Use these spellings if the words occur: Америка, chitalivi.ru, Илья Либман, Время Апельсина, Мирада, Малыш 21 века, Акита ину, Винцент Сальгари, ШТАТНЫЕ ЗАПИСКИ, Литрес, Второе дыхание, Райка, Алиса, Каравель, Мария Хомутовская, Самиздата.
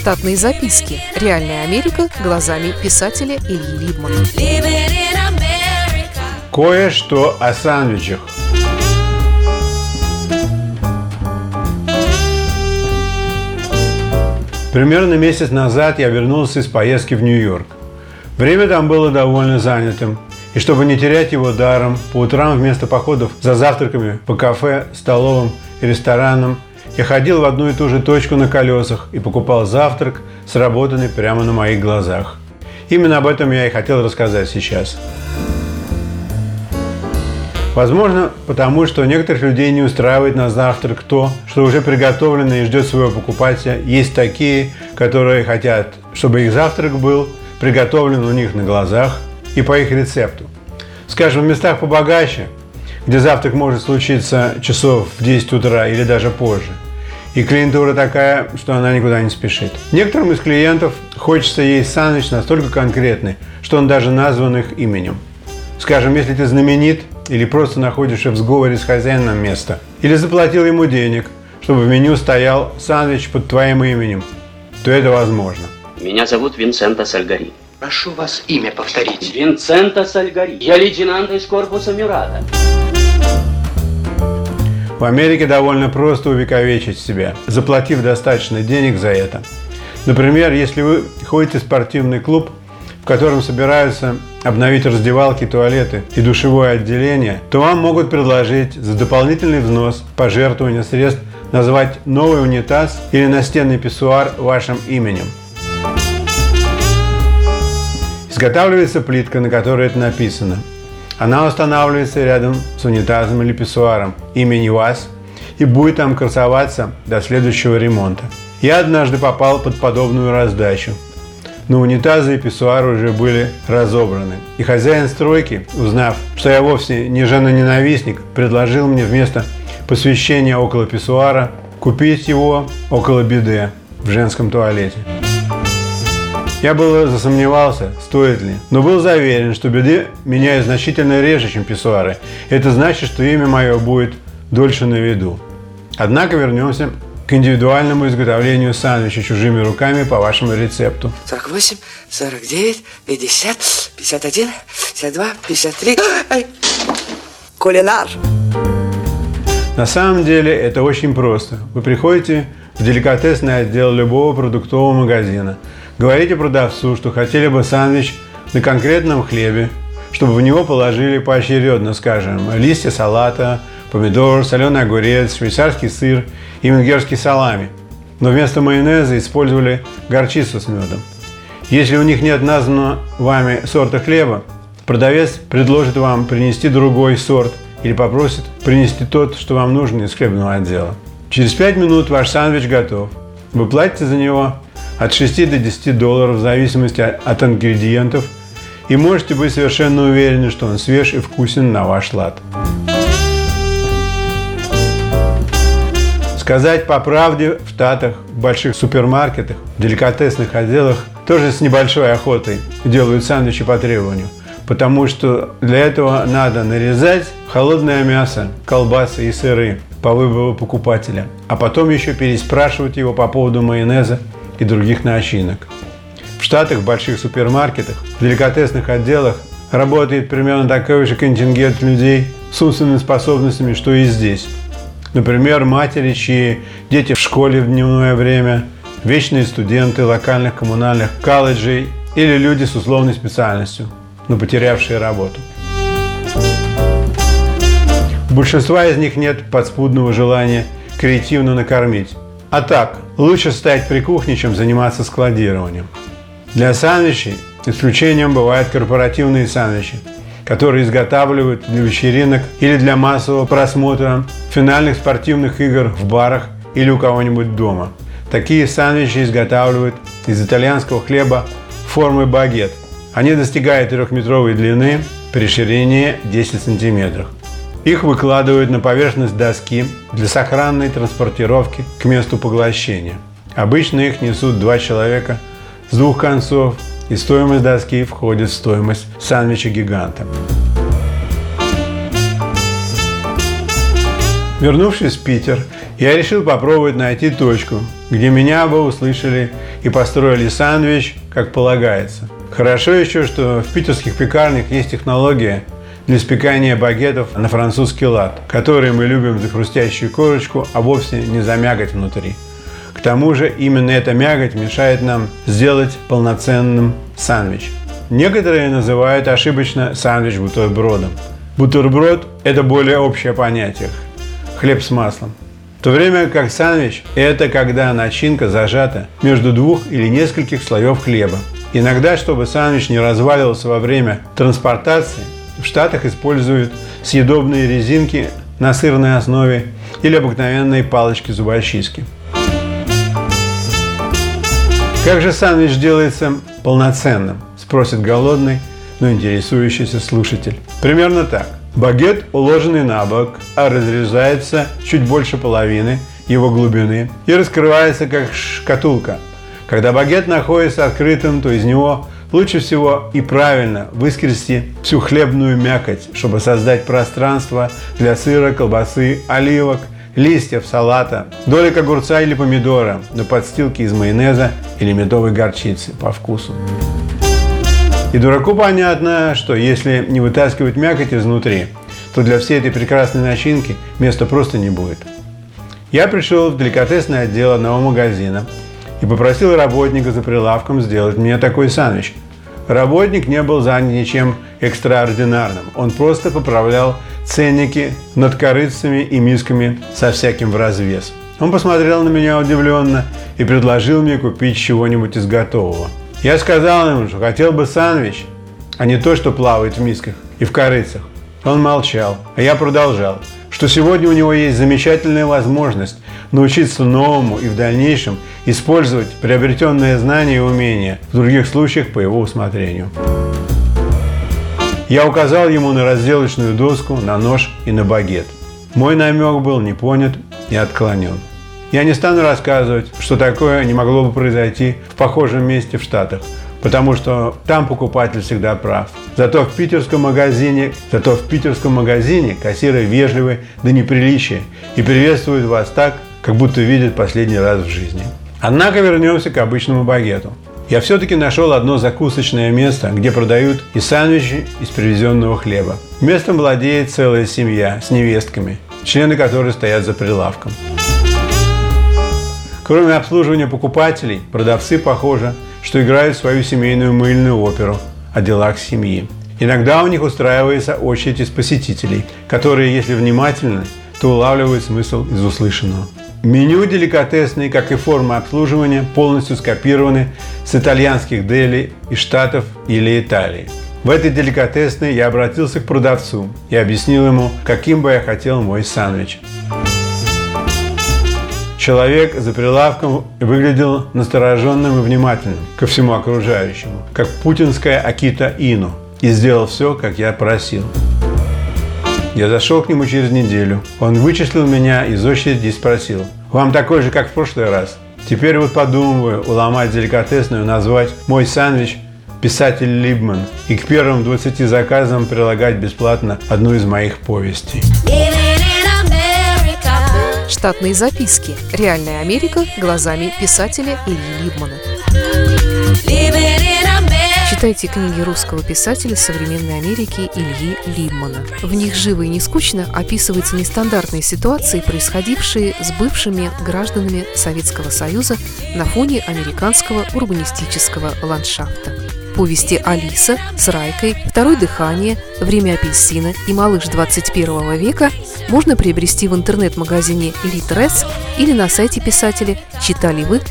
«Штатные записки. Реальная Америка глазами писателя Ильи Либмана». Кое-что о сандвичах. Примерно месяц назад я вернулся из поездки в Нью-Йорк. Время там было довольно занятым, и чтобы не терять его даром, по утрам вместо походов за завтраками по кафе, столовым и ресторанам я ходил в одну и ту же точку на колесах и покупал завтрак, сработанный прямо на моих глазах. Именно об этом я и хотел рассказать сейчас. Возможно, потому что некоторых людей не устраивает на завтрак то, что уже приготовлено и ждет своего покупателя. Есть такие, которые хотят, чтобы их завтрак был приготовлен у них на глазах и по их рецепту. Скажем, в местах побогаче, где завтрак может случиться часов в 10 утра или даже позже. И клиентура такая, что она никуда не спешит. Некоторым из клиентов хочется есть сандвич настолько конкретный, что он даже назван их именем. Скажем, если ты знаменит, или просто находишься в сговоре с хозяином места, или заплатил ему денег, чтобы в меню стоял сандвич под твоим именем, то это возможно. Меня зовут Винцента Сальгари. Прошу вас имя повторить. Винцента Сальгари. Я лейтенант из корпуса Мирада. В Америке довольно просто увековечить себя, заплатив достаточно денег за это. Например, если вы ходите в спортивный клуб, в котором собираются обновить раздевалки, туалеты и душевое отделение, то вам могут предложить за дополнительный взнос пожертвования средств назвать новый унитаз или настенный писсуар вашим именем. Изготавливается плитка, на которой это написано. Она устанавливается рядом с унитазом или писсуаром имени вас и будет там красоваться до следующего ремонта. Я однажды попал под подобную раздачу. Но унитазы и писсуары уже были разобраны. И хозяин стройки, узнав, что я вовсе не женоненавистник, предложил мне вместо посвящения около писсуара купить его около биде в женском туалете. Я было засомневался, стоит ли, но был заверен, что биде меняют значительно реже, чем писсуары. Это значит, что имя мое будет дольше на виду. Однако вернемся к индивидуальному изготовлению сандвича чужими руками по вашему рецепту. 48, 49, 50, 51, 52, 53. Кулинар! На самом деле это очень просто. Вы приходите в деликатесный отдел любого продуктового магазина, говорите продавцу, что хотели бы сандвич на конкретном хлебе, чтобы в него положили поочередно, скажем, листья салата, помидор, соленый огурец, швейцарский сыр и венгерский салами, но вместо майонеза использовали горчицу с медом. Если у них нет названного вами сорта хлеба, продавец предложит вам принести другой сорт или попросит принести тот, что вам нужен из хлебного отдела. Через 5 минут ваш сандвич готов. Вы платите за него от $6 до $10 в зависимости от ингредиентов и можете быть совершенно уверены, что он свеж и вкусен на ваш лад. Сказать по правде, в Штатах, в больших супермаркетах, в деликатесных отделах тоже с небольшой охотой делают сандвичи по требованию, потому что для этого надо нарезать холодное мясо, колбасы и сыры по выбору покупателя, а потом еще переспрашивать его по поводу майонеза и других начинок. В Штатах, в больших супермаркетах, в деликатесных отделах работает примерно такой же контингент людей с умственными способностями, что и здесь. Например, матери, чьи дети в школе в дневное время, вечные студенты локальных коммунальных колледжей или люди с условной специальностью, но потерявшие работу. У большинства из них нет подспудного желания креативно накормить. А так, лучше стоять при кухне, чем заниматься складированием. Для сандвичей исключением бывают корпоративные сандвичи, которые изготавливают для вечеринок или для массового просмотра финальных спортивных игр в барах или у кого-нибудь дома. Такие сандвичи изготавливают из итальянского хлеба формы багет. Они достигают 3-метровой длины при ширине 10 см. Их выкладывают на поверхность доски для сохранной транспортировки к месту поглощения. Обычно их несут 2 человека с двух концов, и стоимость доски входит в стоимость сандвича-гиганта. Вернувшись в Питер, Я решил попробовать найти точку, где меня бы услышали и построили сэндвич, как полагается. Хорошо еще, что в питерских пекарнях есть технология для спекания багетов на французский лад, которые мы любим за хрустящую корочку, а вовсе не за мякоть внутри. К тому же именно эта мякоть мешает нам сделать полноценным сэндвич. Некоторые называют ошибочно сэндвич бутербродом. Бутерброд – это более общее понятие – хлеб с маслом. В то время как сэндвич – это когда начинка зажата между двух или нескольких слоев хлеба. Иногда, чтобы сэндвич не разваливался во время транспортации, в Штатах используют съедобные резинки на сырной основе или обыкновенные палочки-зубочистки. Как же сэндвич делается полноценным? Спросит голодный, но интересующийся слушатель. Примерно так. Багет, уложенный на бок, разрезается чуть больше половины его глубины и раскрывается как шкатулка. Когда багет находится открытым, то из него лучше всего и правильно выскрести всю хлебную мякоть, чтобы создать пространство для сыра, колбасы, оливок, листьев салата, долек огурца или помидора, на подстилке из майонеза или медовой горчицы по вкусу. И дураку понятно, что если не вытаскивать мякоть изнутри, то для всей этой прекрасной начинки места просто не будет. Я пришел в деликатесный отдел одного магазина и попросил работника за прилавком сделать мне такой сэндвич. Работник не был занят ничем экстраординарным, он просто поправлял ценники над корыцами и мисками со всяким вразвес. Он посмотрел на меня удивленно и предложил мне купить чего-нибудь из готового. Я сказал ему, что хотел бы сэндвич, а не то, что плавает в мисках и в корыцах. Он молчал, а я продолжал, что сегодня у него есть замечательная возможность научиться новому и в дальнейшем использовать приобретенные знания и умения в других случаях по его усмотрению. Я указал ему на разделочную доску, на нож и на багет. Мой намек был не понят и отклонен. Я не стану рассказывать, что такое не могло бы произойти в похожем месте в Штатах, потому что там покупатель всегда прав. Зато в питерском магазине кассиры вежливы до неприличия и приветствуют вас так, как будто видят последний раз в жизни. Однако вернемся к обычному багету. Я все-таки нашел одно закусочное место, где продают и сэндвичи из привезенного хлеба. Местом владеет целая семья с невестками, члены которой стоят за прилавком. Кроме обслуживания покупателей, продавцы, похоже, что играют свою семейную мыльную оперу о делах семьи. Иногда у них устраивается очередь из посетителей, которые, если внимательны, то улавливают смысл из услышанного. Меню деликатесные, как и форма обслуживания, полностью скопированы с итальянских дели из Штатов или Италии. В этой деликатесной я обратился к продавцу и объяснил ему, каким бы я хотел мой сэндвич. Человек за прилавком выглядел настороженным и внимательным ко всему окружающему, как путинская Акита Ину, и сделал все, как я просил. Я зашел к нему через неделю. Он вычислил меня из очереди и спросил: «Вам такой же, как в прошлый раз?» Теперь вот подумываю уломать деликатесную, назвать мой сэндвич «Писатель Либман» и к первым 20 заказам прилагать бесплатно одну из моих повестей. «Штатные записки. Реальная Америка глазами писателя Ильи Либмана». Читайте книги русского писателя современной Америки Ильи Либмана. В них живо и не скучно описываются нестандартные ситуации, происходившие с бывшими гражданами Советского Союза на фоне американского урбанистического ландшафта. Повести «Алиса» с Райкой, «Второе дыхание», «Время апельсина» и «Малыш 21 века» можно приобрести в интернет-магазине «Литрес» или на сайте писателя chitalivi.ru.